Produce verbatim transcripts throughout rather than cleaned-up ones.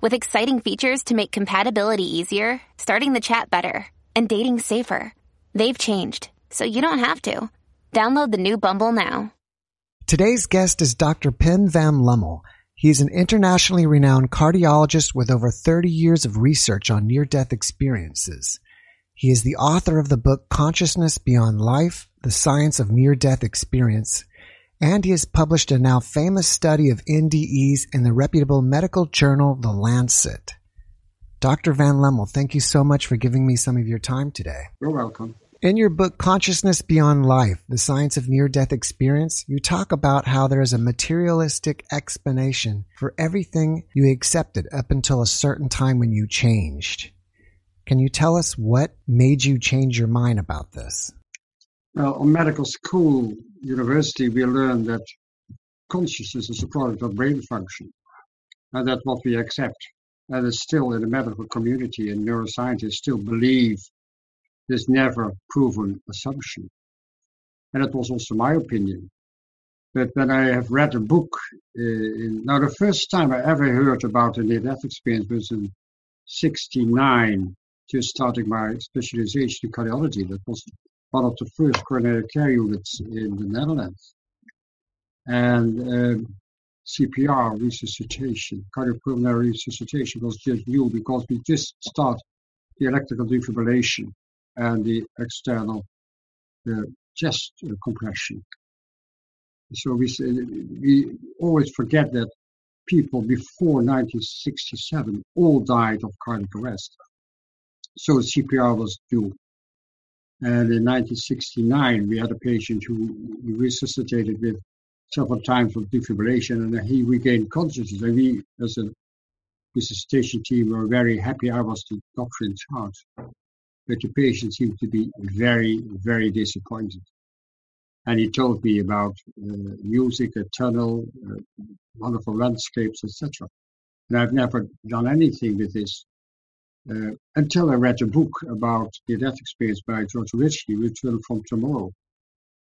with exciting features to make compatibility easier, starting the chat better, and dating safer. They've changed, so you don't have to. Download the new Bumble now. Today's guest is Doctor Pim van Lommel. He's an internationally renowned cardiologist with over thirty years of research on near-death experiences. He is the author of the book Consciousness Beyond Life: The Science of Near-Death Experience, and he has published a now famous study of N D Es in the reputable medical journal The Lancet. Doctor van Lommel, thank you so much for giving me some of your time today. You're welcome. In your book, Consciousness Beyond Life, The Science of Near-Death Experience, you talk about how there is a materialistic explanation for everything you accepted up until a certain time when you changed. Can you tell us what made you change your mind about this? Well, on medical school, university, we learn that consciousness is a product of brain function, and that's what we accept. And it's still in the medical community, and neuroscientists still believe this never proven assumption. And it was also my opinion. But when I have read a book, uh, in, now the first time I ever heard about the near-death experience was in sixty-nine, just starting my specialization in cardiology. That was one of the first coronary care units in the Netherlands. And um, C P R, resuscitation, cardiopulmonary resuscitation was just new because we just started the electrical defibrillation and the external uh, chest uh, compression. So we we always forget that people before nineteen sixty-seven all died of cardiac arrest. So C P R was new. And in nineteen sixty-nine, we had a patient who resuscitated with several times of defibrillation, and he regained consciousness. And we, as a resuscitation team, were very happy. I was the doctor in charge. But the patient seemed to be very, very disappointed. And he told me about uh, music, a tunnel, uh, wonderful landscapes, et cetera. And I've never done anything with this. Uh, until I read a book about near-death experience by George Ritchie, Return from Tomorrow,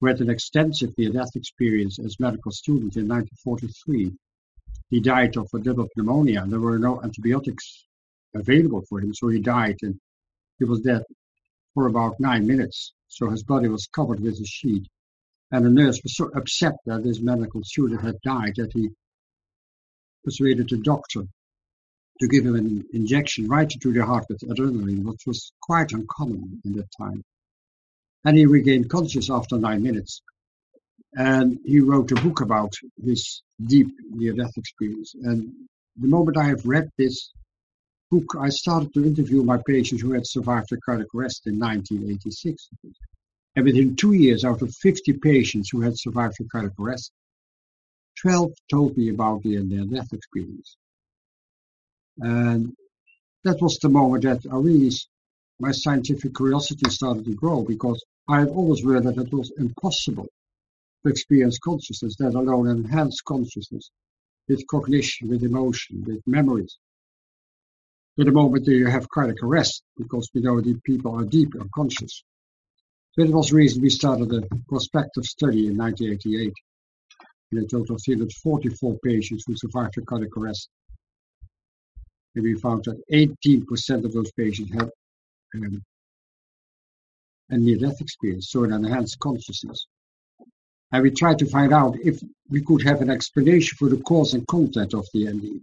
who had an extensive near-death experience as a medical student in nineteen forty-three. He died of a double pneumonia, and there were no antibiotics available for him, so he died, and he was dead for about nine minutes. So his body was covered with a sheet, and the nurse was so upset that this medical student had died that he persuaded the doctor to give him an injection right into the heart with adrenaline, which was quite uncommon in that time. And he regained consciousness after nine minutes. And he wrote a book about his deep near-death experience. And the moment I have read this book, I started to interview my patients who had survived a cardiac arrest in nineteen eighty-six. And within two years, out of fifty patients who had survived a cardiac arrest, twelve told me about their near-death experience. And that was the moment that I really, my scientific curiosity started to grow, because I had always read that it was impossible to experience consciousness, let alone enhance consciousness with cognition, with emotion, with memories. But the moment that you have cardiac arrest, because we know that people are deep unconscious. So it was the reason we started a prospective study in nineteen eighty-eight. in a total of three hundred forty-four patients who survived cardiac arrest. And we found that eighteen percent of those patients had um, a near-death experience, so an enhanced consciousness. And we tried to find out if we could have an explanation for the cause and content of the N D E.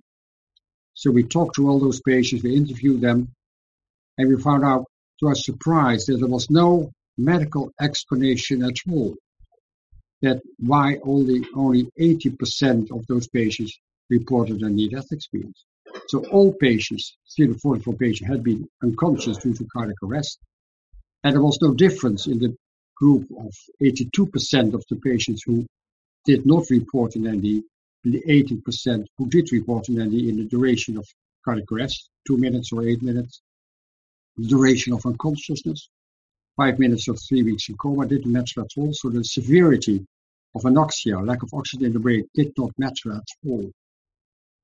So we talked to all those patients, we interviewed them, and we found out, to our surprise, that there was no medical explanation at all. That why only only eighty percent of those patients reported a near-death experience. So all patients, three hundred forty-four patients, had been unconscious due to cardiac arrest. And there was no difference in the group of eighty-two percent of the patients who did not report an N D E, and the eighteen percent who did report an N D E in the duration of cardiac arrest, two minutes or eight minutes, the duration of unconsciousness, five minutes or three weeks in coma, didn't matter at all. So the severity of anoxia, lack of oxygen in the brain, did not matter at all.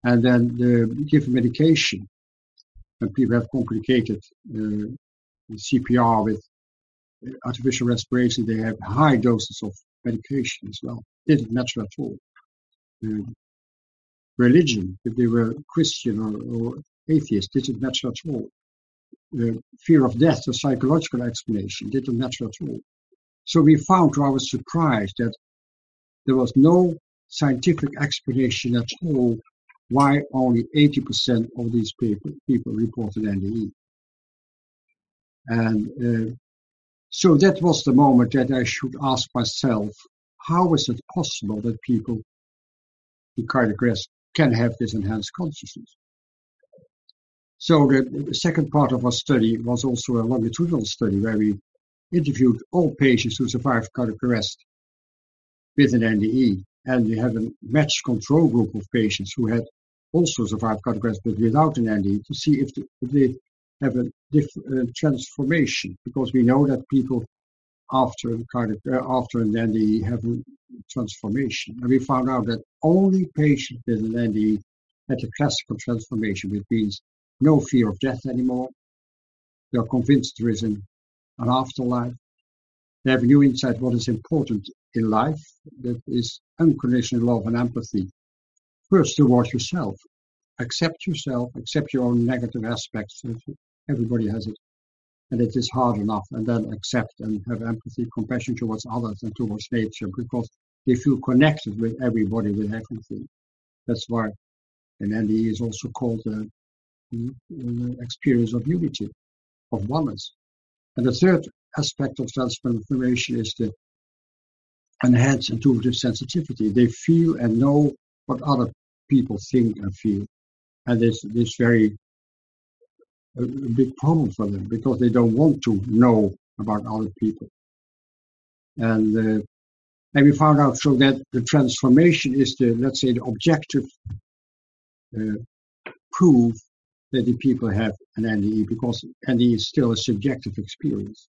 And then the given medication, and people have complicated uh, C P R with artificial respiration, they have high doses of medication as well. Didn't matter at all. Uh, religion, if they were Christian or, or atheist, didn't matter at all. Uh, fear of death, a psychological explanation, didn't matter at all. So we found to our surprise that there was no scientific explanation at all why only eighty percent of these people, people reported N D E. And uh, so that was the moment that I should ask myself, how is it possible that people in cardiac arrest can have this enhanced consciousness? So the second part of our study was also a longitudinal study where we interviewed all patients who survived cardiac arrest with an N D E, and we had a matched control group of patients who had also survived cardiac arrest but without an N D E to see if, the, if they have a different uh, transformation, because we know that people after cardiac uh, after an N D E have a transformation, and we found out that only patients with an N D E had a classical transformation, which means no fear of death anymore. They are convinced there is an, an afterlife. They have new insight what is important in life. That is unconditional love and empathy. First towards yourself. Accept yourself. Accept your own negative aspects. Everybody has it. And it is hard enough. And then accept and have empathy, compassion towards others and towards nature, because they feel connected with everybody, with everything. That's why an N D E is also called a uh, experience of unity, of oneness. And the third aspect of transformation is the enhanced intuitive sensitivity. They feel and know what other people think and feel. And this is very a, a big problem for them, because they don't want to know about other people. And, uh, and we found out so that the transformation is the, let's say, the objective uh, proof that the people have an N D E, because N D E is still a subjective experience.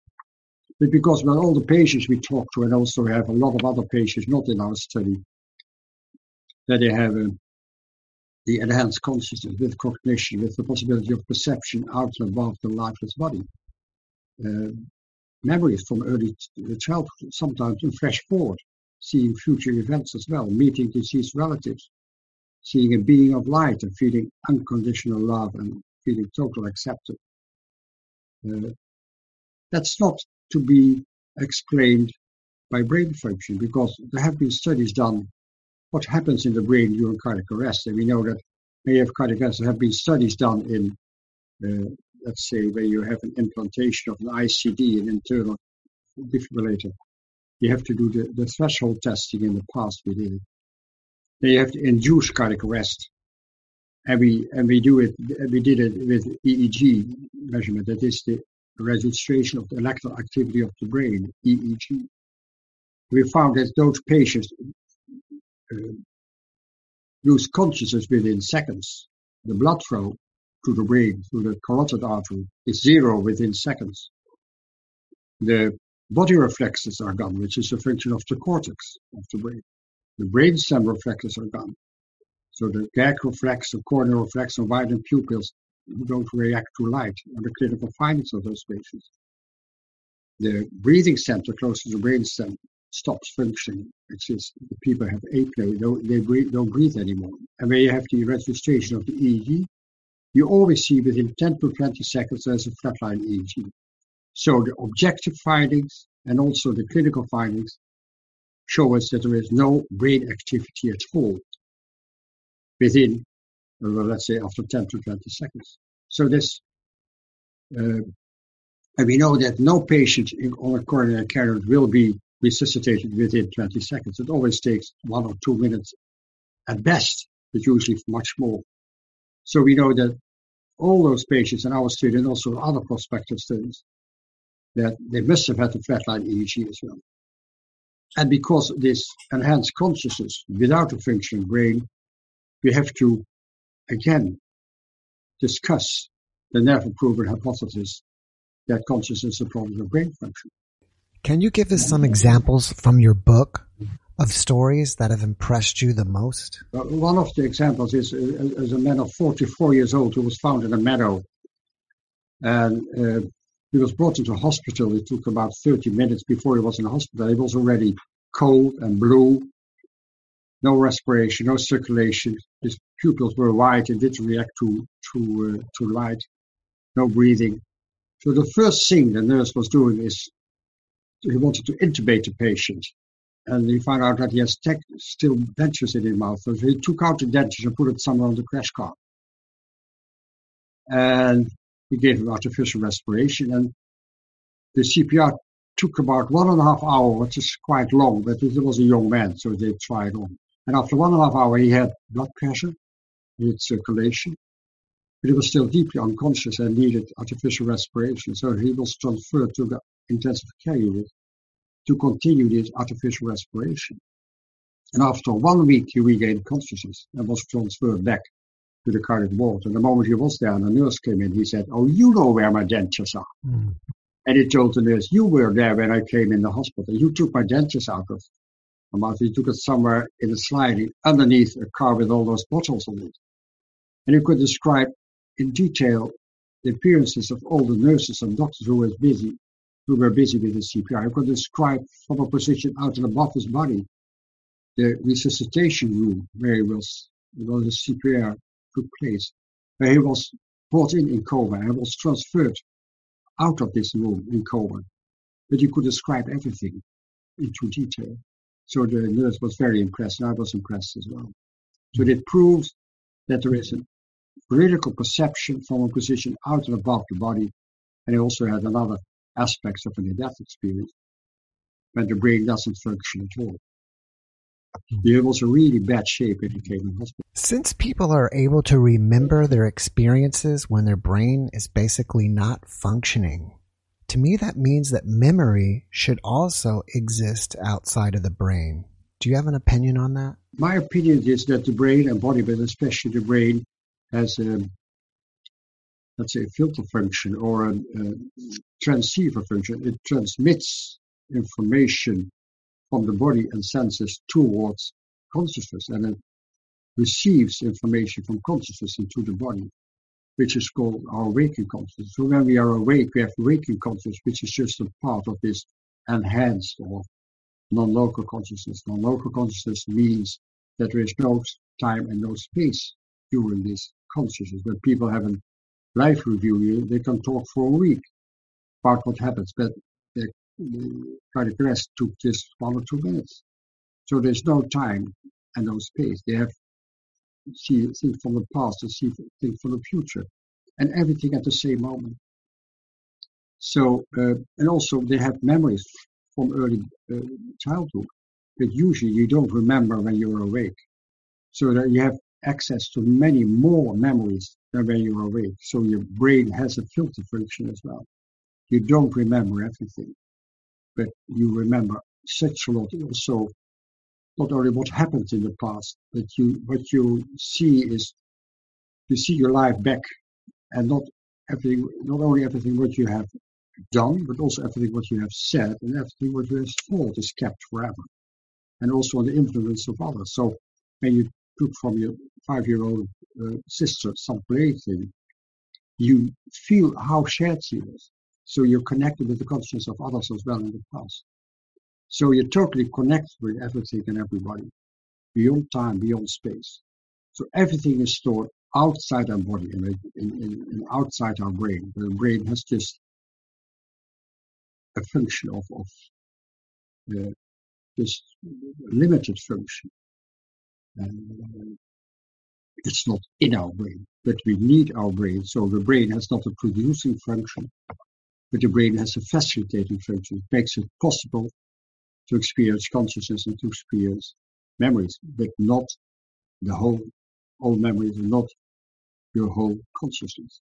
But because well, all the patients we talk to, and also have a lot of other patients not in our study, that they have um, the enhanced consciousness with cognition, with the possibility of perception out and above the lifeless body. Uh, memories from early childhood, sometimes in flash forward, seeing future events as well, meeting deceased relatives, seeing a being of light and feeling unconditional love and feeling total acceptance. Uh, that's not to be explained by brain function, because there have been studies done what happens in the brain during cardiac arrest. And we know that when you have cardiac arrest, there have been studies done in, uh, let's say, where you have an implantation of an I C D, an internal defibrillator. You have to do the, the threshold testing. In the past we did it. They have to induce cardiac arrest, and we and we do it. We did it with E E G measurement. That is the registration of the electrical activity of the brain, E E G. We found that those patients uh, lose consciousness within seconds. The blood flow to the brain through the carotid artery is zero within seconds. The body reflexes are gone, which is a function of the cortex of the brain. The brainstem reflexes are gone. So the gag reflex, the corneal reflex, and widened pupils don't react to light, and the clinical findings of those patients. The breathing center close to the brainstem stops functioning. It says the people have apnoea; they, they breathe, don't breathe anymore. And when you have the registration of the E E G, you always see within ten to twenty seconds there's a flatline E E G. So the objective findings and also the clinical findings show us that there is no brain activity at all within, well, let's say, after ten to twenty seconds. So this, uh, and we know that no patient in, on a coronary cath will be resuscitated within twenty seconds. It always takes one or two minutes at best, but usually much more. So we know that all those patients in our study and also other prospective studies, that they must have had the flatline E E G as well. And because of this enhanced consciousness without a functioning brain, we have to, again, discuss the never proven hypothesis that consciousness is a problem of brain function. Can you give us some examples from your book of stories that have impressed you the most? Well, one of the examples is, uh, is a man of forty-four years old who was found in a meadow. And uh, he was brought into hospital. It took about thirty minutes before he was in the hospital. He was already cold and blue. No respiration, no circulation. His pupils were wide and didn't react to to, uh, to light. No breathing. So the first thing the nurse was doing is he wanted to intubate the patient. And he found out that he has tech, still dentures in his mouth. So he took out the dentures and put it somewhere on the crash cart. And he gave him artificial respiration. And the C P R took about one and a half hour, which is quite long, but it was a young man, so they tried on. And after one and a half hour, he had blood pressure, he had circulation, but he was still deeply unconscious and needed artificial respiration. So he was transferred to the intensive care unit to continue this artificial respiration. And after one week, he regained consciousness and was transferred back to the cardiac ward. And the moment he was there and the nurse came in, he said, "Oh, you know where my dentures are." Mm. And he told the nurse, "You were there when I came in the hospital. You took my dentures out of my mouth. You took it somewhere in a sliding underneath a car with all those bottles on it." And he could describe in detail the appearances of all the nurses and doctors who were busy, who were busy with the C P R. He could describe from a position out and above his body the resuscitation room where he was, where the C P R took place, where he was brought in in coma and was transferred out of this room in coma. But you could describe everything into detail. So the nurse was very impressed, and I was impressed as well. So it proves that there is a critical perception from a position out and above the body, and it also had another aspects of a near-death experience when the brain doesn't function at all. It was a really bad shape when he came in hospital. Since people are able to remember their experiences when their brain is basically not functioning, to me that means that memory should also exist outside of the brain. Do you have an opinion on that? My opinion is that the brain and body, but especially the brain, has a, let's say, a filter function or a, a transceiver function. It transmits information from the body and senses towards consciousness, and it receives information from consciousness into the body, which is called our waking consciousness. So when we are awake, we have waking consciousness, which is just a part of this enhanced or non-local consciousness. Non-local consciousness means that there is no time and no space during this consciousness. When people have a life review, they can talk for a week about what happens, but they the cardiac arrest took just one or two minutes. So there's no time and no space. They have to see things from the past and see things from the future, and everything at the same moment. So, uh, and also they have memories from early uh, childhood, but usually you don't remember when you're awake. So that you have access to many more memories than when you're awake. So your brain has a filter function as well. You don't remember everything, but you remember such a lot also, not only what happened in the past, but you what you see is, you see your life back, and not everything, not only everything what you have done, but also everything what you have said, and everything what you have thought is kept forever, and also the influence of others. So when you took from your five-year-old uh, sister some plaything, you feel how shared she was. So you're connected with the consciousness of others as well in the past. So you're totally connected with everything and everybody, beyond time, beyond space. So everything is stored outside our body and in, in, in outside our brain. The brain has just a function of, of uh, just limited function. And it's not in our brain, but we need our brain. So the brain has not a producing function, but the brain has a facilitating function. It makes it possible to experience consciousness and to experience memories, but not the whole, all memories and not your whole consciousness.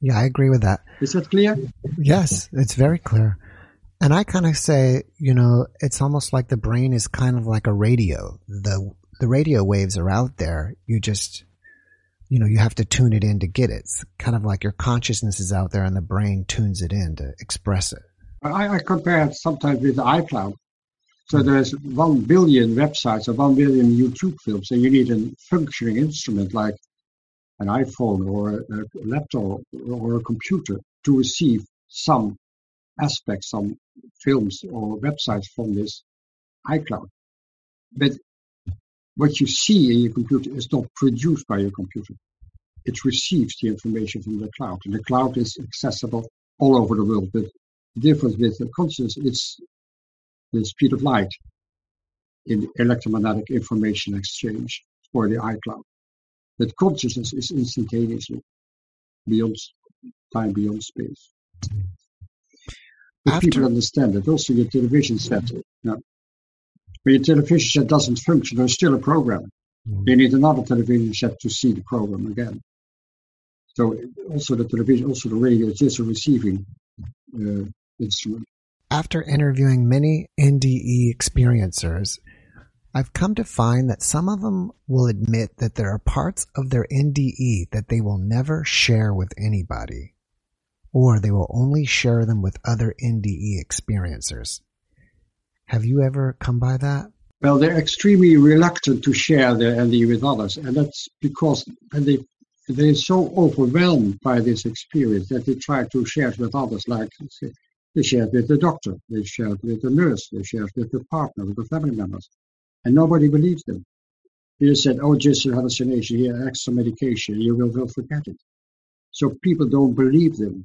Yeah, I agree with that. Is that clear? Yes, it's very clear. And I kind of say, you know, it's almost like the brain is kind of like a radio. The the radio waves are out there. You just, you know, you have to tune it in to get it. It's kind of like your consciousness is out there and the brain tunes it in to express it. I, I compare it sometimes with iCloud. So there's one billion websites or one billion YouTube films, and you need a functioning instrument like an iPhone or a, a laptop or a computer to receive some aspects, some films or websites from this iCloud. But what you see in your computer is not produced by your computer. It receives the information from the cloud, and the cloud is accessible all over the world. But the difference with the consciousness, it's the speed of light in electromagnetic information exchange for the iCloud. That consciousness is instantaneously beyond time, beyond space. But after, people understand it. Also, your television set. Mm-hmm. Yeah. But your television set doesn't function. There's still a program. Mm-hmm. They need another television set to see the program again. So also the television, also the radio, is just a receiving uh, instrument. After interviewing many N D E experiencers, I've come to find that some of them will admit that there are parts of their N D E that they will never share with anybody, or they will only share them with other N D E experiencers. Have you ever come by that? Well, they're extremely reluctant to share their N D E with others, and that's because they, they're so overwhelmed by this experience that they try to share it with others, like, say, they share it with the doctor, they share it with the nurse, they share it with the partner, with the family members. And nobody believes them. They just said, oh, just a hallucination, here, extra medication, you will, will forget it. So people don't believe them.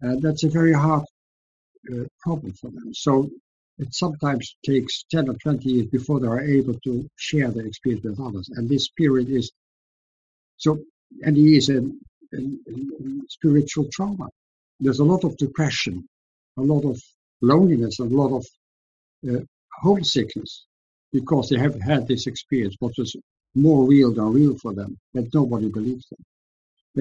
And uh, that's a very hard uh, problem for them. So it sometimes takes ten or twenty years before they are able to share their experience with others. And this period is, so, and he is a, a, a spiritual trauma. There's a lot of depression, a lot of loneliness, a lot of uh, homesickness, because they have had this experience, what was more real than real for them, that nobody believes them.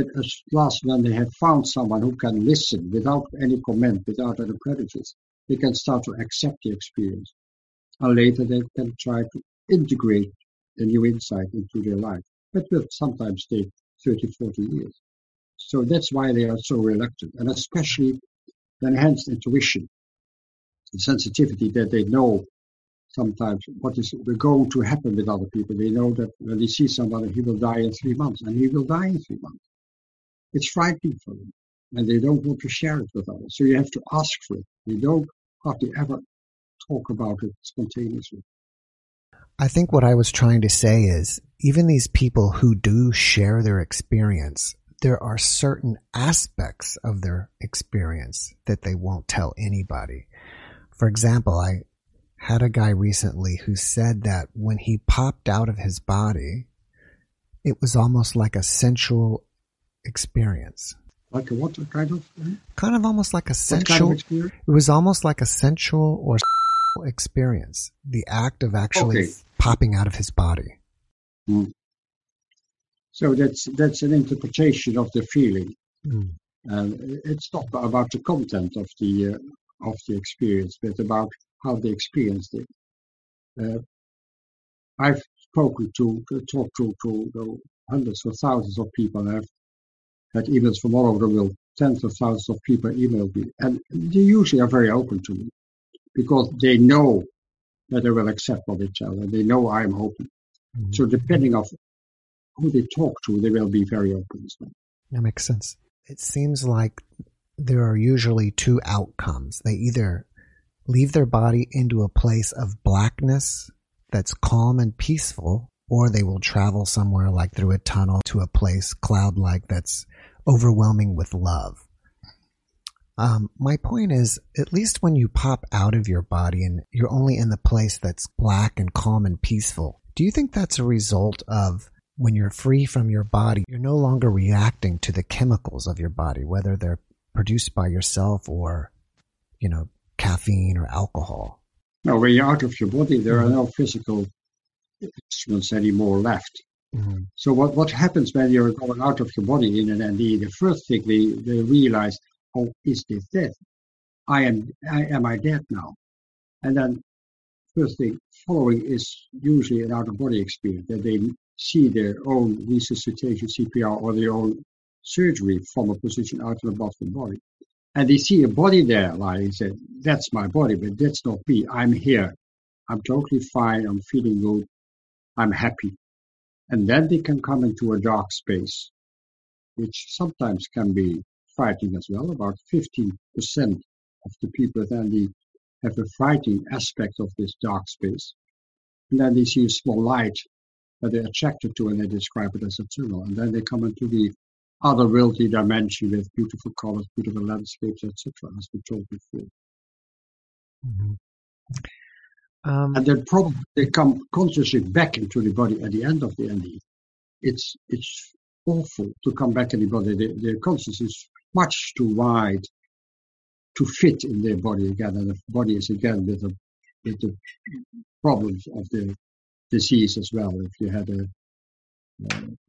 But at last, when they have found someone who can listen without any comment, without any prejudice, they can start to accept the experience. And later they can try to integrate the new insight into their life. That will sometimes take thirty, forty years. So that's why they are so reluctant. And especially the enhanced intuition, the sensitivity that they know sometimes what is going to happen with other people. They know that when they see somebody, he will die in three months, and he will die in three months. It's frightening for them, and they don't want to share it with others. So you have to ask for it. They don't hardly ever talk about it spontaneously. I think what I was trying to say is, even these people who do share their experience, there are certain aspects of their experience that they won't tell anybody. For example, I had a guy recently who said that when he popped out of his body, it was almost like a sensual experience. Like a what kind of? Hmm? Kind of almost like a sensual. Kind of it was almost like a sensual or experience. The act of actually okay. popping out of his body. Hmm. So that's that's an interpretation of the feeling, hmm. and it's not about the content of the uh, of the experience, but about how they experienced it. Uh, I've spoken to, to talked to, to, to hundreds of thousands of people. I've had emails from all over the world. Tens of thousands of people emailed me. And they usually are very open to me because they know that I will accept what they tell, and they know I'm open. Mm-hmm. So depending on who they talk to, they will be very open as well. That makes sense. It seems like there are usually two outcomes. They either leave their body into a place of blackness that's calm and peaceful, or they will travel somewhere like through a tunnel to a place cloud-like that's overwhelming with love. Um, my point is, at least when you pop out of your body and you're only in the place that's black and calm and peaceful, do you think that's a result of when you're free from your body, you're no longer reacting to the chemicals of your body, whether they're produced by yourself or, you know, caffeine or alcohol? No, when you're out of your body, there mm-hmm. are no physical instruments anymore left. Mm-hmm. So what, what happens when you're going out of your body in an N D E? The first thing they, they realize, oh, is this death? I am, I, am I dead now? And then first thing following is usually an out-of-body experience, that they see their own resuscitation, C P R, or their own surgery from a position out and above the body. And they see a body there lying and say, that's my body, but that's not me. I'm here. I'm totally fine. I'm feeling good. I'm happy. And then they can come into a dark space, which sometimes can be frightening as well. About fifteen percent of the people with N D E have a frightening aspect of this dark space. And then they see a small light that they're attracted to, and they describe it as a tunnel. And then they come into the otherworldly dimension with beautiful colors, beautiful landscapes, et cetera, as we told before. Mm-hmm. Um, and then probably they come consciously back into the body at the end of the N D E. It's it's awful to come back in the body. The, their consciousness is much too wide to fit in their body again, and the body is again with the with the problems of the disease as well. If you had a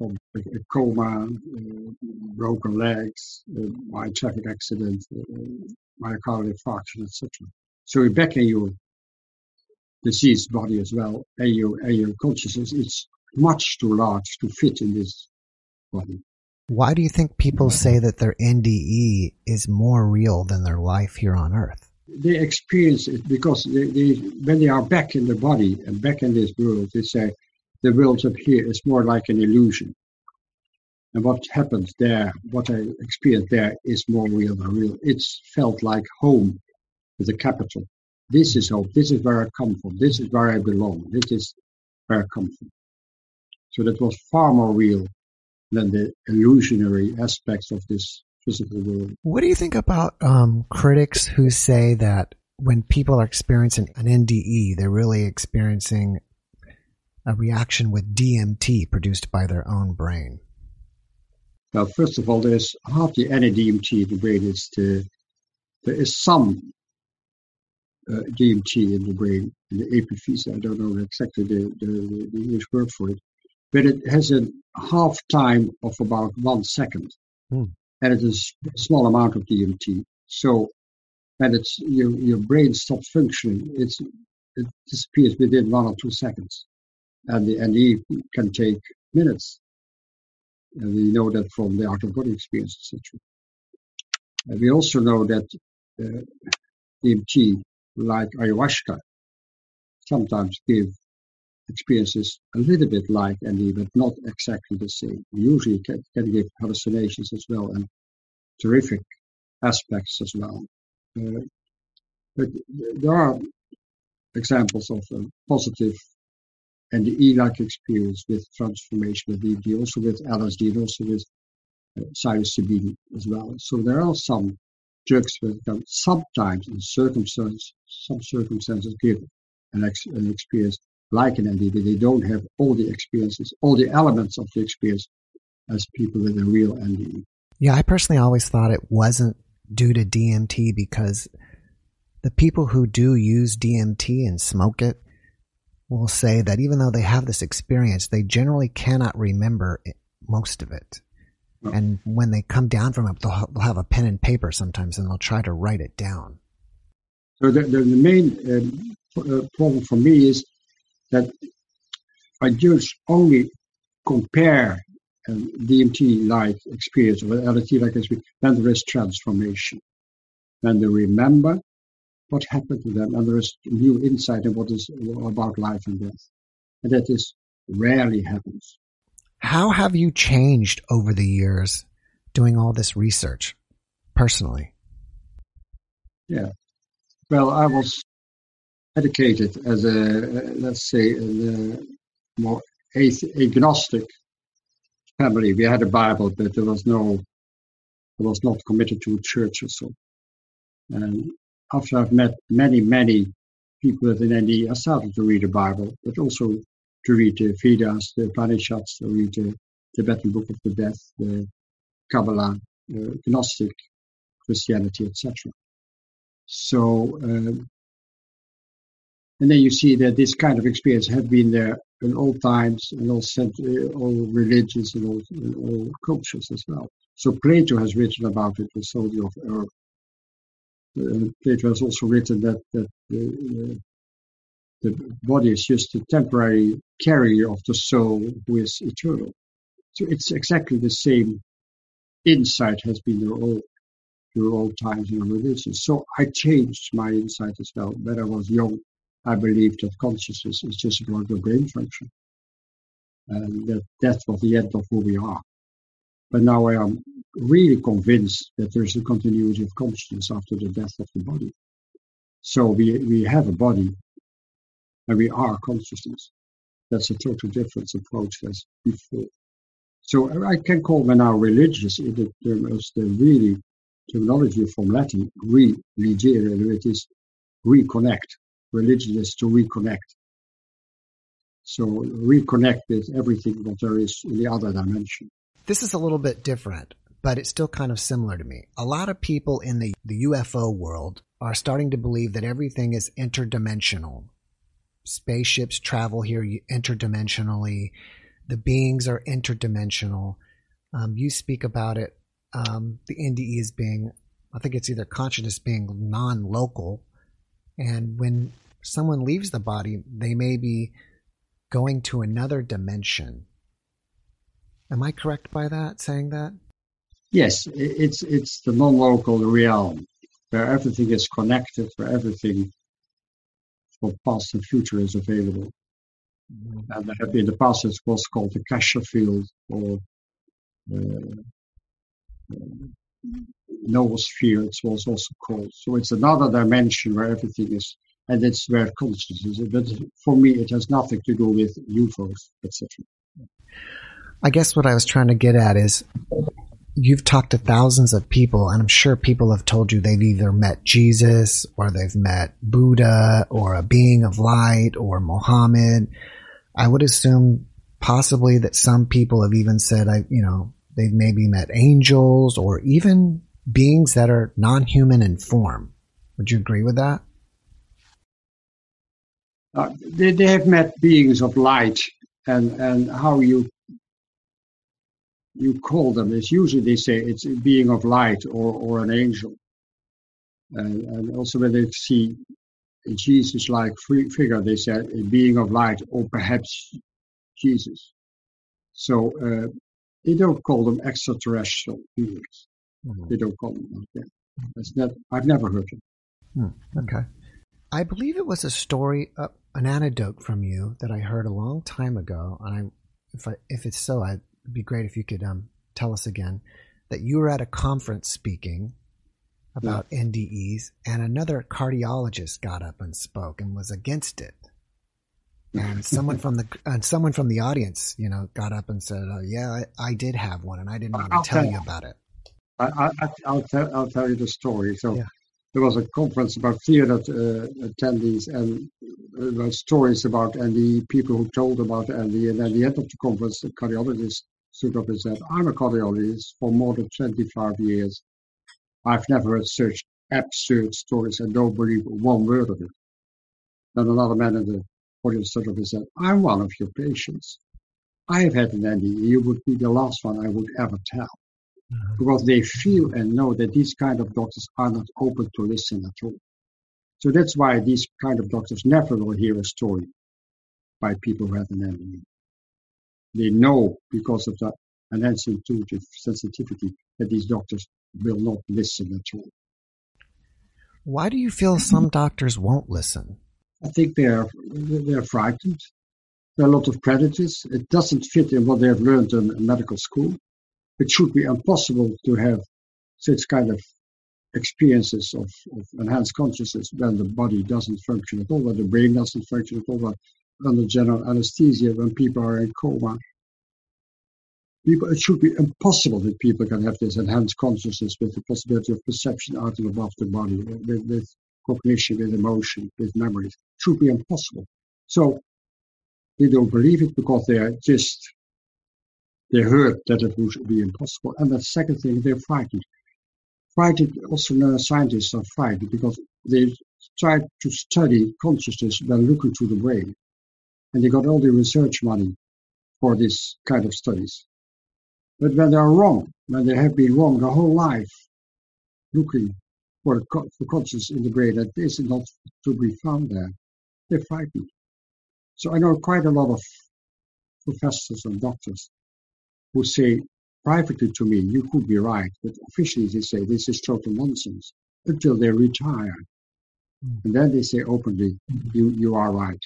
Uh, a coma, uh, broken legs, uh, traffic accident, uh, myocardial infarction, et cetera. So you're back in your diseased body as well, and your, and your consciousness is much too large to fit in this body. Why do you think people say that their N D E is more real than their life here on Earth? They experience it because they, they, when they are back in the body and back in this world, they say, the world up here is more like an illusion. And what happens there, what I experienced there, is more real than real. It's felt like home with a capital. This is home. This is where I come from. This is where I belong. This is where I come from. So that was far more real than the illusionary aspects of this physical world. What do you think about um, critics who say that when people are experiencing an N D E, they're really experiencing a reaction with D M T produced by their own brain? Well, first of all, there's hardly any D M T in the brain. It's the, there is some uh, D M T in the brain, in the A P Vs. I don't know exactly the, the, the English word for it, but it has a half time of about one second, hmm. and it is a small amount of D M T. So, and it's your your brain stops functioning. It's it disappears within one or two seconds. And the N D E can take minutes. And we know that from the out-of-body experience, et cetera. And we also know that uh, D M T, like ayahuasca, sometimes give experiences a little bit like N D E, but not exactly the same. Usually it can, can give hallucinations as well, and terrific aspects as well. Uh, but there are examples of uh, positive and the E-like experience with transformation, with D M T, also with L S D, and also with uh, psilocybin as well. So there are some drugs that can sometimes, in circumstances, some circumstances, give an, ex- an experience like an N D E, but they don't have all the experiences, all the elements of the experience as people with a real N D E. Yeah, I personally always thought it wasn't due to D M T, because the people who do use D M T and smoke it will say that even though they have this experience, they generally cannot remember it, most of it. No. And when they come down from it, they'll, ha- they'll have a pen and paper sometimes, and they'll try to write it down. So the, the, the main uh, problem for me is that I just only compare um, D M T-like experience or L S D-like experience when there is transformation, when they remember what happened to them, and there is new insight in what is about life and death. And that is rarely happens. How have you changed over the years doing all this research, personally? Yeah. Well, I was educated as a, let's say, a more agnostic family. We had a Bible, but there was no, I was not committed to a church or so. And after I've met many, many people at N D E, I started to read the Bible, but also to read the Vedas, the Upanishads, to read the Tibetan Book of the Death, the Kabbalah, uh, Gnostic Christianity, et cetera. So, um, and then you see that this kind of experience had been there in all times, and all, all religions, and all, in all cultures as well. So Plato has written about it, the soldier of Earth. Uh, Plato has also written that, that uh, uh, the body is just a temporary carrier of the soul who is eternal. So it's exactly the same insight has been there all through all times in religion. So I changed my insight as well. When I was young, I believed that consciousness is just about the brain function, and that that was the end of who we are. But now I am really convinced that there is a continuity of consciousness after the death of the body. So we we have a body, and we are consciousness. That's a total different approach as before. So I can call them now religious in the term of the really terminology from Latin, religere, it is reconnect. Religion is to reconnect. So reconnect with everything that there is in the other dimension. This is a little bit different, but it's still kind of similar to me. A lot of people in the, the U F O world are starting to believe that everything is interdimensional. Spaceships travel here interdimensionally. The beings are interdimensional. Um, you speak about it, um, the N D E is being, I think it's either consciousness being non-local. And when someone leaves the body, they may be going to another dimension. Am I correct by that, saying that? Yes, it's it's the non-local realm where everything is connected, where everything for past and future is available. And in the past, it was called the Kasha field or uh, uh, Noosphere, it was also called. So it's another dimension where everything is, and it's where consciousness is. But for me, it has nothing to do with U F Os, et cetera. I guess what I was trying to get at is you've talked to thousands of people, and I'm sure people have told you they've either met Jesus or they've met Buddha or a being of light or Mohammed. I would assume possibly that some people have even said, I, you know, they've maybe met angels or even beings that are non-human in form. Would you agree with that? Uh, they, they have met beings of light, and, and how you you call them is usually they say it's a being of light or, or an angel. And, and also when they see a Jesus-like figure, they said a being of light or perhaps Jesus. So uh, they don't call them extraterrestrial beings. Mm-hmm. They don't call them like that. That's not, I've never heard them. Hmm. Okay. I believe it was a story, uh, an anecdote from you that I heard a long time ago. And I, if I, if it's so, I'd be great if you could um, tell us again that you were at a conference speaking about yeah. N D Es, and another cardiologist got up and spoke and was against it. And someone from the and someone from the audience, you know, got up and said, "Oh, yeah, I, I did have one, and I didn't want I'll to tell, tell you about it." I, I, I'll tell I'll tell you the story. So yeah. There was a conference about theater uh, attendees, and there were stories about N D E, people who told about N D E. And at the end of the conference, the cardiologist stood up and said, "I'm a cardiologist for more than twenty-five years. I've never heard such absurd stories and don't believe one word of it." Then another man in the audience stood up and said, "I'm one of your patients. I have had an N D E. You would be the last one I would ever tell." Because they feel and know that these kind of doctors are not open to listen at all. So that's why these kind of doctors never will hear a story by people who have an N D E. They know because of the enhanced intuitive sensitivity that these doctors will not listen at all. Why do you feel some doctors won't listen? I think they are they are frightened. There are a lot of prejudices. It doesn't fit in what they have learned in medical school. It should be impossible to have such kind of experiences of, of enhanced consciousness when the body doesn't function at all, when the brain doesn't function at all, when under general anesthesia, when people are in coma. People, it should be impossible that people can have this enhanced consciousness with the possibility of perception out and above the body, with, with cognition, with emotion, with memories. It should be impossible. So they don't believe it because they are just, they heard that it would be impossible. And the second thing, they're frightened. Frightened, also neuroscientists are frightened because they tried to study consciousness by looking to the brain. And they got all the research money for this kind of studies. But when they are wrong, when they have been wrong their whole life, looking for for consciousness in the brain that is not to be found there, they're frightened. So I know quite a lot of professors and doctors who say privately to me, you could be right, but officially they say this is total nonsense until they retire. Mm. And then they say openly, you, you are right.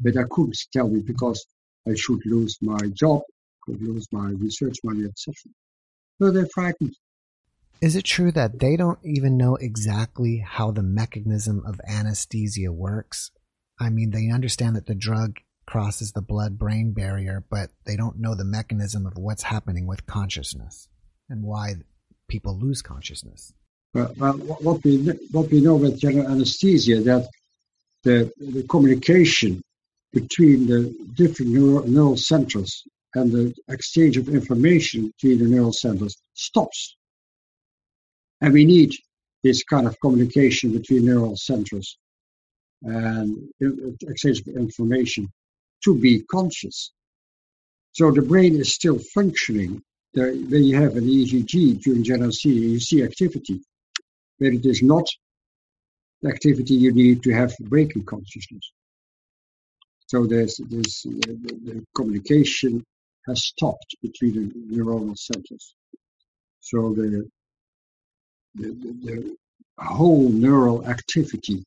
But I couldn't tell you because I should lose my job, lose my research money, et cetera. So they're frightened. Is it true that they don't even know exactly how the mechanism of anesthesia works? I mean, they understand that the drug crosses the blood-brain barrier, but they don't know the mechanism of what's happening with consciousness and why people lose consciousness. Well, well what we what we know with general anesthesia, that the, the communication between the different neural, neural centers and the exchange of information between the neural centers stops. And we need this kind of communication between neural centers and exchange of information to be conscious. So the brain is still functioning. There, when you have an E E G during general anesthesia, you see activity, but it is not the activity you need to have breaking consciousness. So there's, there's uh, the, the communication has stopped between the neuronal centers. So the, the, the, the whole neural activity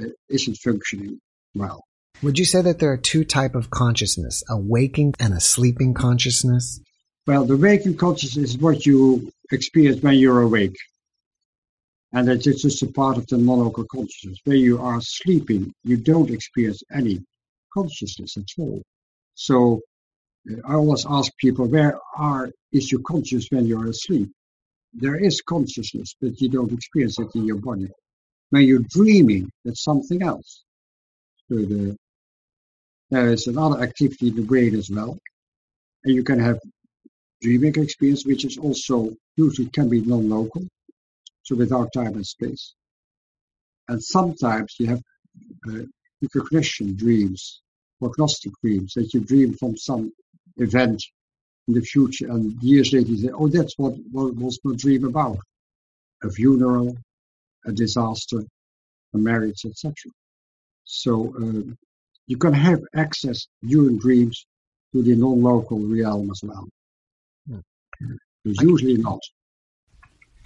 uh, isn't functioning well. Would you say that there are two types of consciousness, a waking and a sleeping consciousness? Well, the waking consciousness is what you experience when you're awake. And it's just a part of the non-local consciousness. When you are sleeping, you don't experience any consciousness at all. So I always ask people, where are is your conscious when you are asleep? There is consciousness, but you don't experience it in your body. When you're dreaming, that's something else. So the, there is another activity in the brain as well. And you can have dreaming experience, which is also usually can be non-local. So without time and space. And sometimes you have uh, precognition dreams, prognostic dreams, that you dream from some event in the future and years later you say, oh, that's what, what was my dream about. A funeral, a disaster, a marriage, et cetera. So um, you can have access during dreams to the non-local realm as well. Yeah. It's usually not.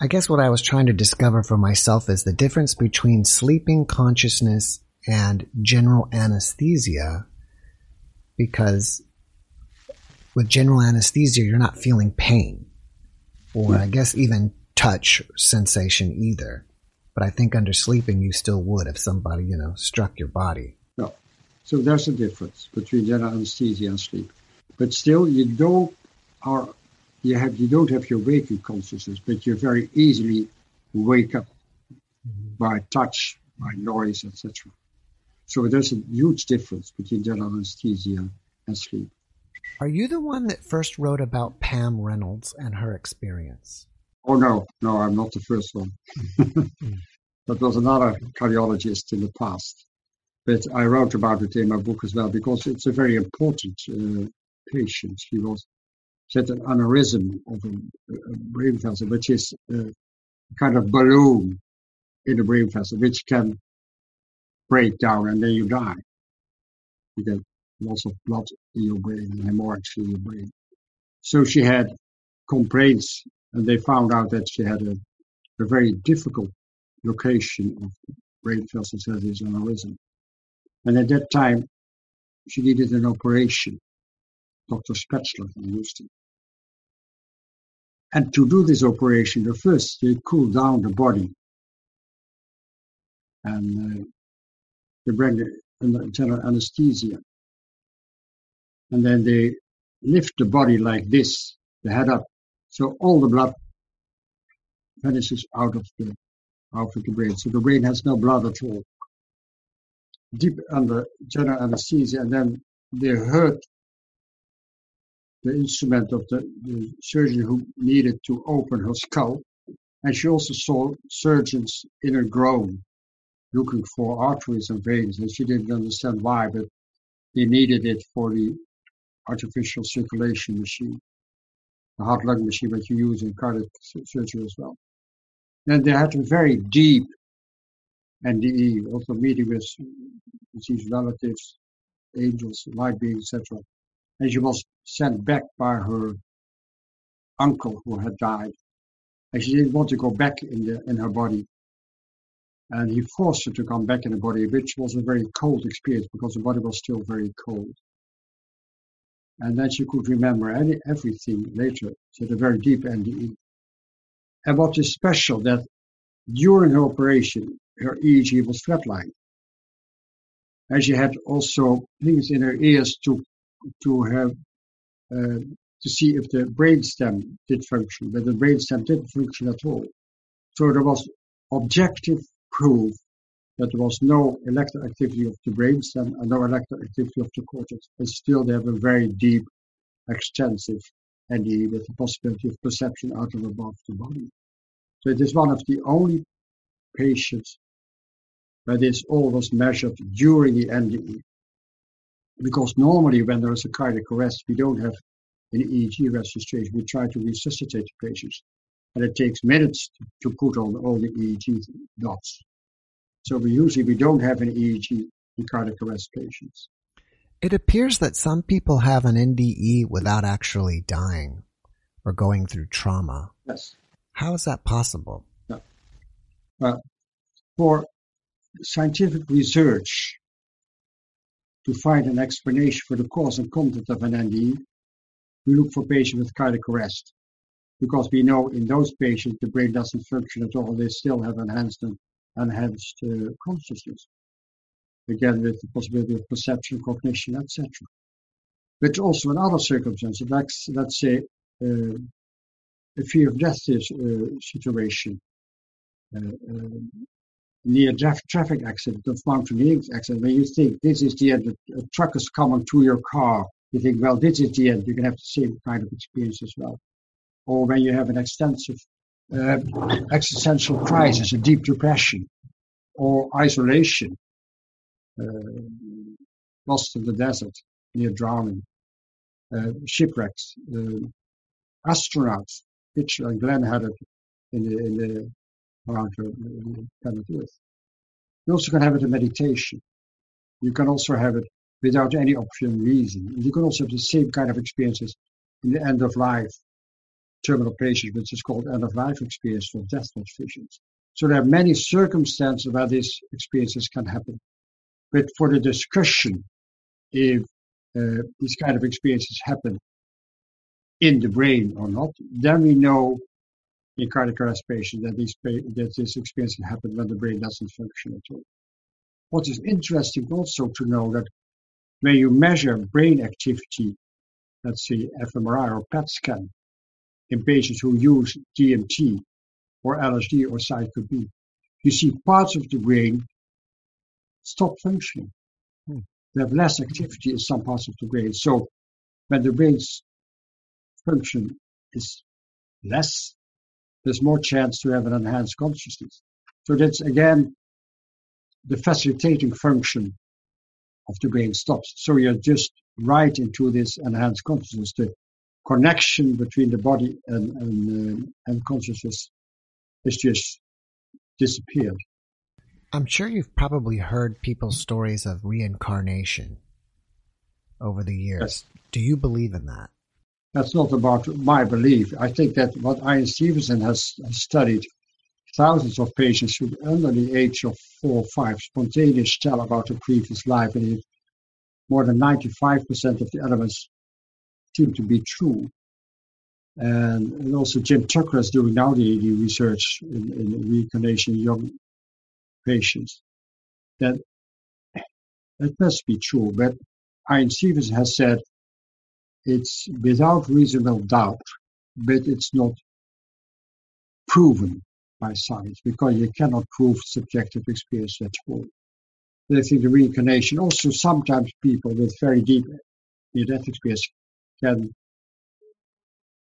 I guess what I was trying to discover for myself is the difference between sleeping consciousness and general anesthesia, because with general anesthesia, you're not feeling pain or I guess even touch sensation either. But I think under sleeping, you still would if somebody, you know, struck your body. No. So there's a difference between general anesthesia and sleep. But still, you don't are... You have you don't have your waking consciousness, but you very easily wake up mm-hmm. by touch, by noise, et cetera. So there's a huge difference between general anesthesia and sleep. Are you the one that first wrote about Pam Reynolds and her experience? Oh no, no, I'm not the first one. mm-hmm. That was another cardiologist in the past, but I wrote about it in my book as well because it's a very important uh, patient. She was. She had an aneurysm of a, a brain vessel, which is a kind of balloon in the brain vessel, which can break down and then you die. You get lots of blood in your brain and hemorrhage in your brain. So she had complaints, and they found out that she had a, a very difficult location of brain vessels that is aneurysm. And at that time, she needed an operation. Doctor Spetzler in Houston. And to do this operation, the first they cool down the body, and uh, they bring the under general anesthesia, and then they lift the body like this, the head up, so all the blood vanishes out of the out of the brain. So the brain has no blood at all. Deep under general anesthesia, and then they hurt the instrument of the, the surgeon who needed to open her skull, and she also saw surgeons in a groan looking for arteries and veins, and she didn't understand why, but they needed it for the artificial circulation machine, the heart-lung machine that you use in cardiac surgery as well. Then they had a very deep N D E, also meeting with deceased relatives, angels, light beings, et cetera. And she was sent back by her uncle who had died. And she didn't want to go back in the in her body. And he forced her to come back in the body, which was a very cold experience because the body was still very cold. And then she could remember any everything later. She had a very deep N D E. And what is special, that during her operation, her E E G was flatlined. And she had also things in her ears to to have uh, to see if the brainstem did function, but the brainstem didn't function at all. So there was objective proof that there was no electrical activity of the brainstem and no electrical activity of the cortex, and still they have a very deep, extensive N D E with the possibility of perception out of above the body. So it is one of the only patients where this all was measured during the N D E. Because normally when there is a cardiac arrest, we don't have an E E G registration. We try to resuscitate the patients. And it takes minutes to, to put on all the E E G dots. So we usually we don't have an E E G in cardiac arrest patients. It appears that some people have an N D E without actually dying or going through trauma. Yes. How is that possible? No. Well, for scientific research, to find an explanation for the cause and content of an N D E, we look for patients with cardiac arrest, because we know in those patients the brain doesn't function at all. They still have enhanced and enhanced uh, consciousness, again with the possibility of perception, cognition, et cetera. But also in other circumstances, like let's say uh, a fear of death is, uh, situation, uh, uh, near def- traffic accident, of mountaineering accident, when you think this is the end, a truck is coming to your car, you think, well, this is the end, you can have the same kind of experience as well. Or when you have an extensive uh, existential crisis, a deep depression, or isolation, uh, lost in the desert, near drowning, uh, shipwrecks, uh, astronauts, Hitchell and Glenn had it in the, in the around the planet Earth. You also can have it in meditation. You can also have it without any option reason. And you can also have the same kind of experiences in the end of life, terminal patients, which is called end of life experience for death watch visions. So there are many circumstances where these experiences can happen. But for the discussion, if uh, these kind of experiences happen in the brain or not, then we know in cardiac arrest patients that these that this experience can happen when the brain doesn't function at all. What is interesting also to know that when you measure brain activity, let's say fMRI or P E T scan, in patients who use D M T or L S D or Psycho-B, you see parts of the brain stop functioning. Hmm. They have less activity in some parts of the brain. So when the brain's function is less, there's more chance to have an enhanced consciousness. So that's, again, the facilitating function of the brain stops. So you're just right into this enhanced consciousness. The connection between the body and and, uh, and consciousness is just disappeared. I'm sure you've probably heard people's stories of reincarnation over the years. Yes. Do you believe in that? That's not about my belief. I think that what Ian Stevenson has studied, thousands of patients who under the age of four or five spontaneously tell about their previous life, and more than ninety-five percent of the elements seem to be true. And, and also Jim Tucker is doing now the E E G research in, in reincarnation young patients. That that must be true, but Ian Stevenson has said it's without reasonable doubt, but it's not proven by science because you cannot prove subjective experience at all. But I think the reincarnation also sometimes people with very deep near-death experience can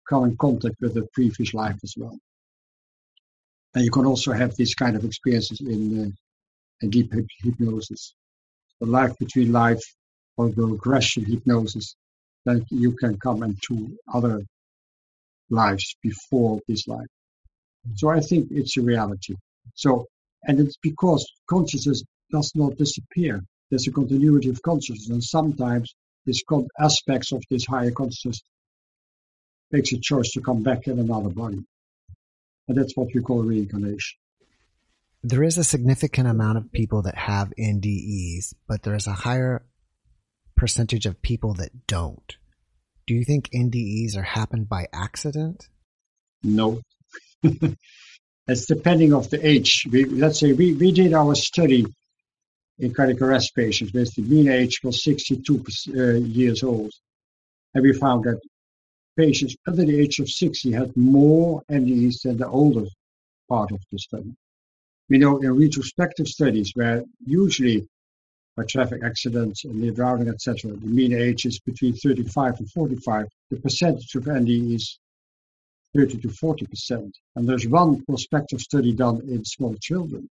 come in contact with a previous life as well. And you can also have these kind of experiences in, uh, in deep hypnosis. The life between life or the regression hypnosis, then you can come into other lives before this life. So I think it's a reality. So, and it's because consciousness does not disappear. There's a continuity of consciousness, and sometimes these aspects of this higher consciousness makes a choice to come back in another body. And that's what we call reincarnation. There is a significant amount of people that have N D Es, but there is a higher percentage of people that don't. Do you think N D Es are happened by accident? No. It's depending on the age. We, let's say we, we did our study in cardiac arrest patients, where the mean age was sixty-two uh, years old. And we found that patients under the age of sixty had more N D Es than the older part of the study. We know in retrospective studies where usually by traffic accidents and near drowning, et cetera, the mean age is between thirty-five and forty-five. The percentage of N D Es is thirty to forty percent. And there's one prospective study done in small children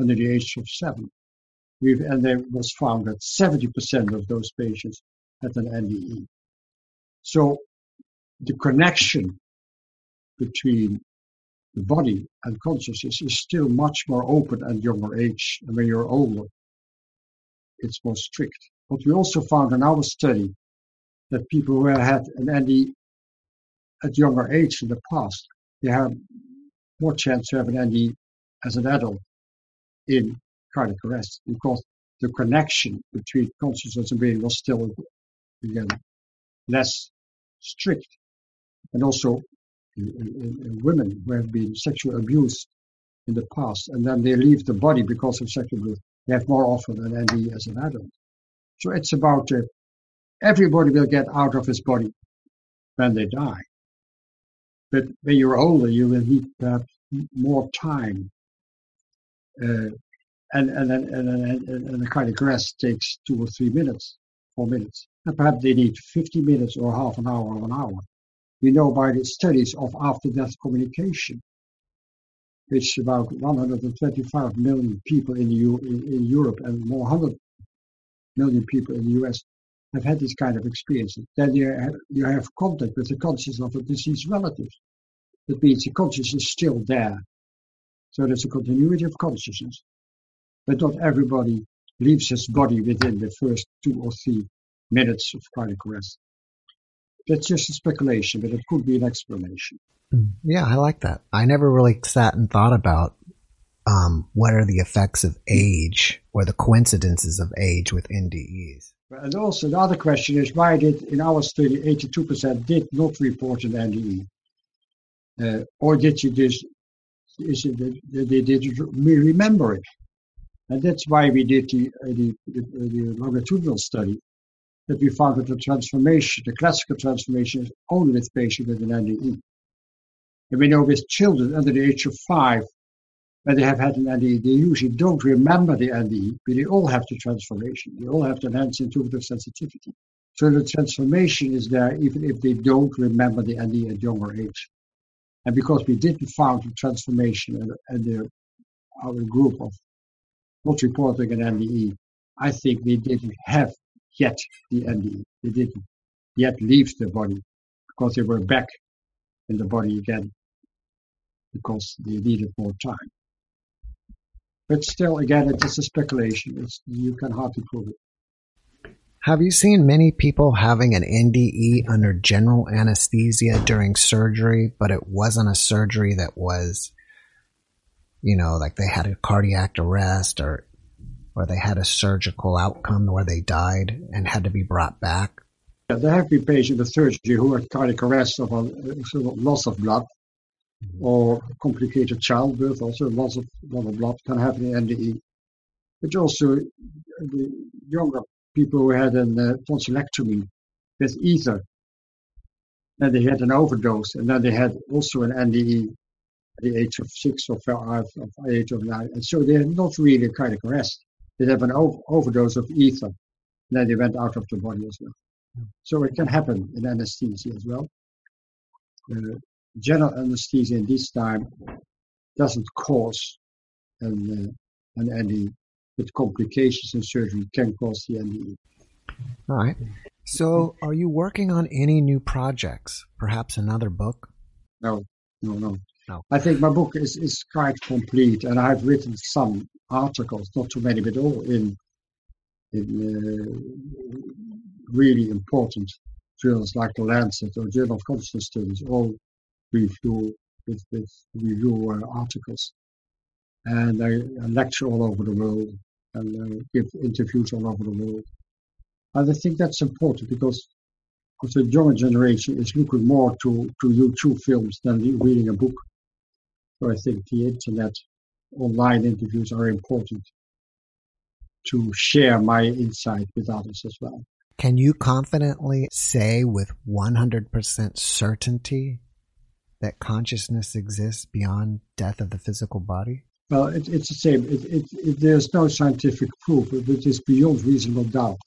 under the age of seven. We've, and it was found that seventy percent of those patients had an N D E. So the connection between the body and consciousness is still much more open at younger age. And when you're older, it's more strict. But we also found in our study that people who had an N D E at younger age in the past, they have more chance to have an N D E as an adult in cardiac arrest because the connection between consciousness and brain was still, again, less strict. And also in, in, in women who have been sexually abused in the past, and then they leave the body because of sexual abuse, they have more often an N D E as an adult. So it's about uh, everybody will get out of his body when they die. But when you're older, you will need perhaps more time. Uh, and, and, and, and, and, and, and the cardiac arrest takes two or three minutes, four minutes. And perhaps they need fifty minutes or half an hour or an hour. We know by the studies of after-death communication, which is about one hundred twenty-five million people in, the U- in, in Europe and more one hundred million people in the U S have had this kind of experience. Then you have, you have contact with the consciousness of a deceased relative. That means the consciousness is still there. So there's a continuity of consciousness. But not everybody leaves his body within the first two or three minutes of cardiac arrest. That's just a speculation, but it could be an explanation. Yeah, I like that. I never really sat and thought about um, what are the effects of age or the coincidences of age with N D Es. And also the other question is why did, in our study, eighty-two percent did not report an N D E? Uh, or did you just, is it that they didn't remember it? And that's why we did the, uh, the, the, the longitudinal study, that we found that the transformation, the classical transformation is only with patients with an N D E. And we know with children under the age of five, when they have had an N D E, they usually don't remember the N D E, but they all have the transformation. They all have the enhanced intuitive sensitivity. So the transformation is there even if they don't remember the N D E at younger age. And because we didn't found the transformation and the, our group of not reporting an N D E, I think they didn't have yet the N D E. They didn't yet leave the body because they were back in the body again because they needed more time. But still, again, it's just a speculation. It's, you can hardly prove it. Have you seen many people having an N D E under general anesthesia during surgery, but it wasn't a surgery that was, you know, like they had a cardiac arrest or or they had a surgical outcome where they died and had to be brought back? There have been patients with surgery who had cardiac arrest of a sort of loss of blood, or complicated childbirth. Also, loss of lot of blood can happen in N D E. But also, the younger people who had a uh, tonsillectomy with ether, and they had an overdose, and then they had also an N D E at the age of six or five, or age of nine, and so they had not really a cardiac arrest. They have an over- overdose of ether, and then they went out of the body as well. So it can happen in anesthesia as well. Uh, general anesthesia in this time doesn't cause an, uh, an N D E, but complications in surgery can cause the N D E. All right. So are you working on any new projects? Perhaps another book? No, no, no. no. I think my book is, is quite complete, and I've written some articles, not too many, but all in in uh, really important journals like The Lancet or Journal of Consciousness Studies, all review with, with review uh, articles. And I, I lecture all over the world and uh, give interviews all over the world. And I think that's important because of the younger generation is looking more to, to YouTube films than reading a book. So I think the internet, online interviews are important to share my insight with others as well. Can you confidently say with one hundred percent certainty that consciousness exists beyond death of the physical body? Well, it, it's the same. It, it, it, there's no scientific proof, but it is beyond reasonable doubt.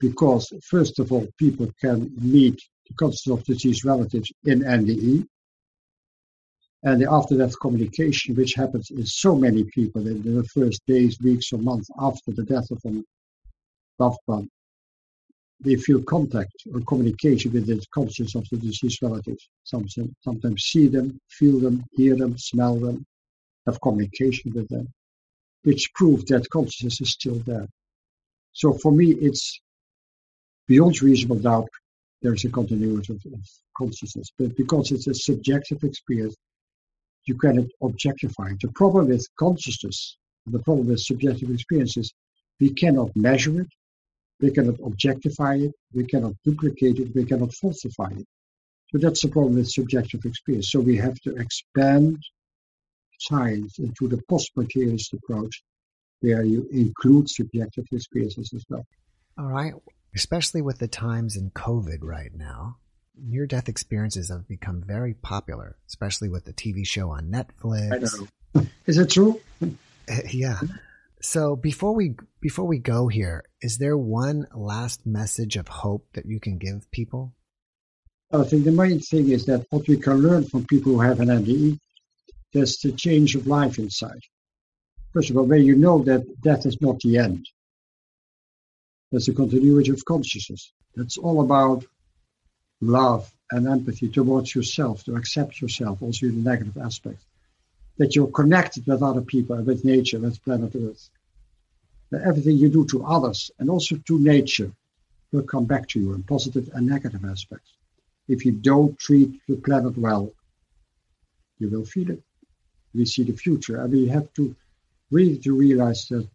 Because, first of all, people can meet the consciousness of deceased relatives in N D E. And the after-death communication, which happens in so many people in the first days, weeks, or months after the death of a loved one, they feel contact or communication with the consciousness of the deceased relatives. Some, sometimes see them, feel them, hear them, smell them, have communication with them, which proves that consciousness is still there. So for me, it's beyond reasonable doubt there is a continuity of, of consciousness. But because it's a subjective experience, you cannot objectify it. The problem with consciousness, and the problem with subjective experience is we cannot measure it. We cannot objectify it, we cannot duplicate it, we cannot falsify it. So that's the problem with subjective experience. So we have to expand science into the post-materialist approach where you include subjective experiences as well. All right. Especially with the times in COVID right now, near-death experiences have become very popular, especially with the T V show on Netflix. I know. Is it true? Yeah. So before we before we go here, is there one last message of hope that you can give people? I think the main thing is that what we can learn from people who have an N D E, there's the change of life inside. First of all, when you know that death is not the end, there's a continuity of consciousness. That's all about love and empathy towards yourself, to accept yourself, also in the negative aspect. That you're connected with other people, with nature, with planet Earth. That everything you do to others and also to nature will come back to you in positive and negative aspects. If you don't treat the planet well, you will feel it. We see the future. And we have to really to realize that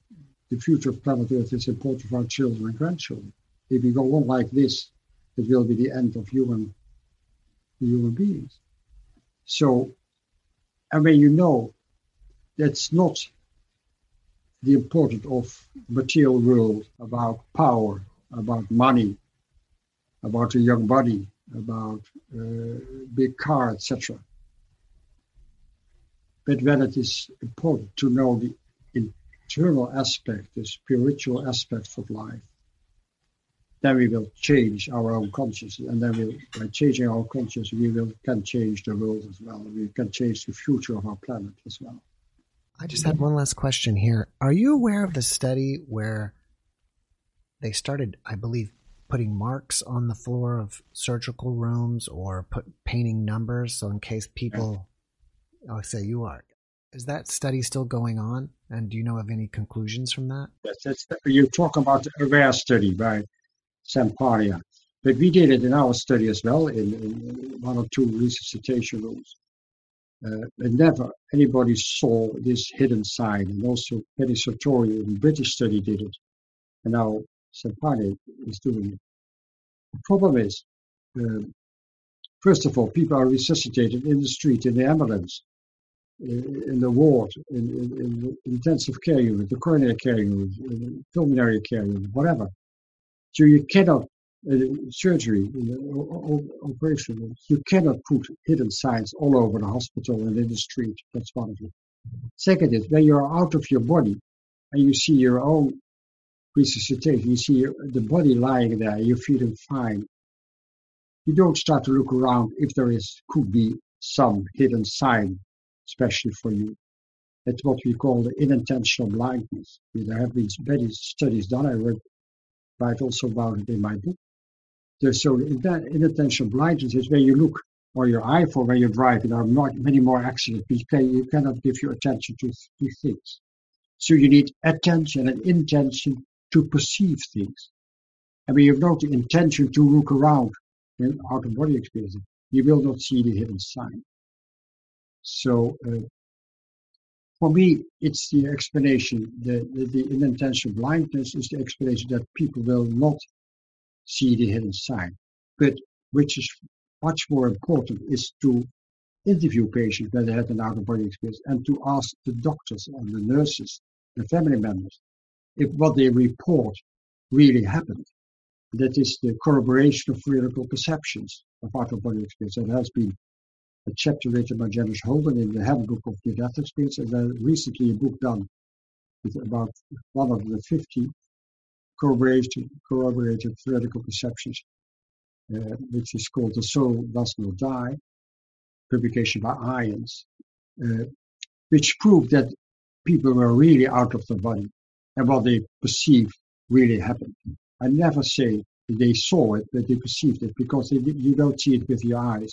the future of planet Earth is important for our children and grandchildren. If we go on like this, it will be the end of human, human beings. So, and when you know that's not the importance of material world, about power, about money, about a young body, about uh, big car, et cetera. But when it is important to know the internal aspect, the spiritual aspect of life, then we will change our own consciousness, and then we, by changing our consciousness, we will can change the world as well. We can change the future of our planet as well. I just had one last question here. Are you aware of the study where they started, I believe, putting marks on the floor of surgical rooms or put, painting numbers, so in case people, yeah. I'll say you are. Is that study still going on? And do you know of any conclusions from that? Yes, that's, you talk about the AWARE study, right? Sam Parnia. But we did it in our study as well, in, in one or two resuscitation rooms. Uh, but never anybody saw this hidden side. And also Penny Sartori in the British study did it. And now Sam Parnia is doing it. The problem is, uh, first of all, people are resuscitated in the street, in the ambulance, in, in the ward, in, in, in the intensive care unit, the coronary care unit, the pulmonary care unit, whatever. So you cannot, uh, surgery, uh, o- o- operation, you cannot put hidden signs all over the hospital and in the street. That's one of it. Second is, when you're out of your body and you see your own resuscitation, you see your, the body lying there, you're feeling fine. You don't start to look around if there is could be some hidden sign, especially for you. That's what we call the unintentional blindness. There have been many studies done. I read write also about it in my book. There's so that unintentional blindness is when you look, or your eye for when you drive, there are more, many more accidents because you cannot give your attention to, to things. So you need attention and intention to perceive things. I mean, you've not the intention to look around in out-of-body experience. You will not see the hidden sign. So, uh, for me, it's the explanation, the, the, the unintentional blindness is the explanation that people will not see the hidden sign. But which is much more important is to interview patients when they had an out-of-body experience and to ask the doctors and the nurses, the family members, if what they report really happened. That is the corroboration of theoretical perceptions of out-of-body experience. There has been a chapter written by Janice Holden in the Handbook of Near Death Experience, and then recently a book done with about one hundred fifty corroborated, corroborated theoretical perceptions, uh, which is called The Soul Does Not Die, publication by I A N D S, uh, which proved that people were really out of the body and what they perceived really happened. I never say they saw it, but they perceived it, because they, you don't see it with your eyes.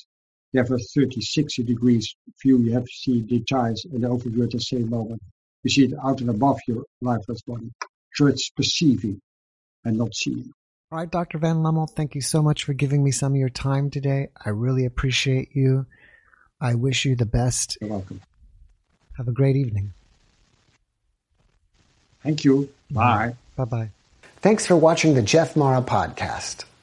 You have a three sixty degrees view, you have to see details and overview at the same moment. You see it out and above your lifeless body. So it's perceiving and not seeing. All right, Doctor van Lommel, thank you so much for giving me some of your time today. I really appreciate you. I wish you the best. You're welcome. Have a great evening. Thank you. Bye. Bye-bye. Thanks for watching the Jeff Mara podcast.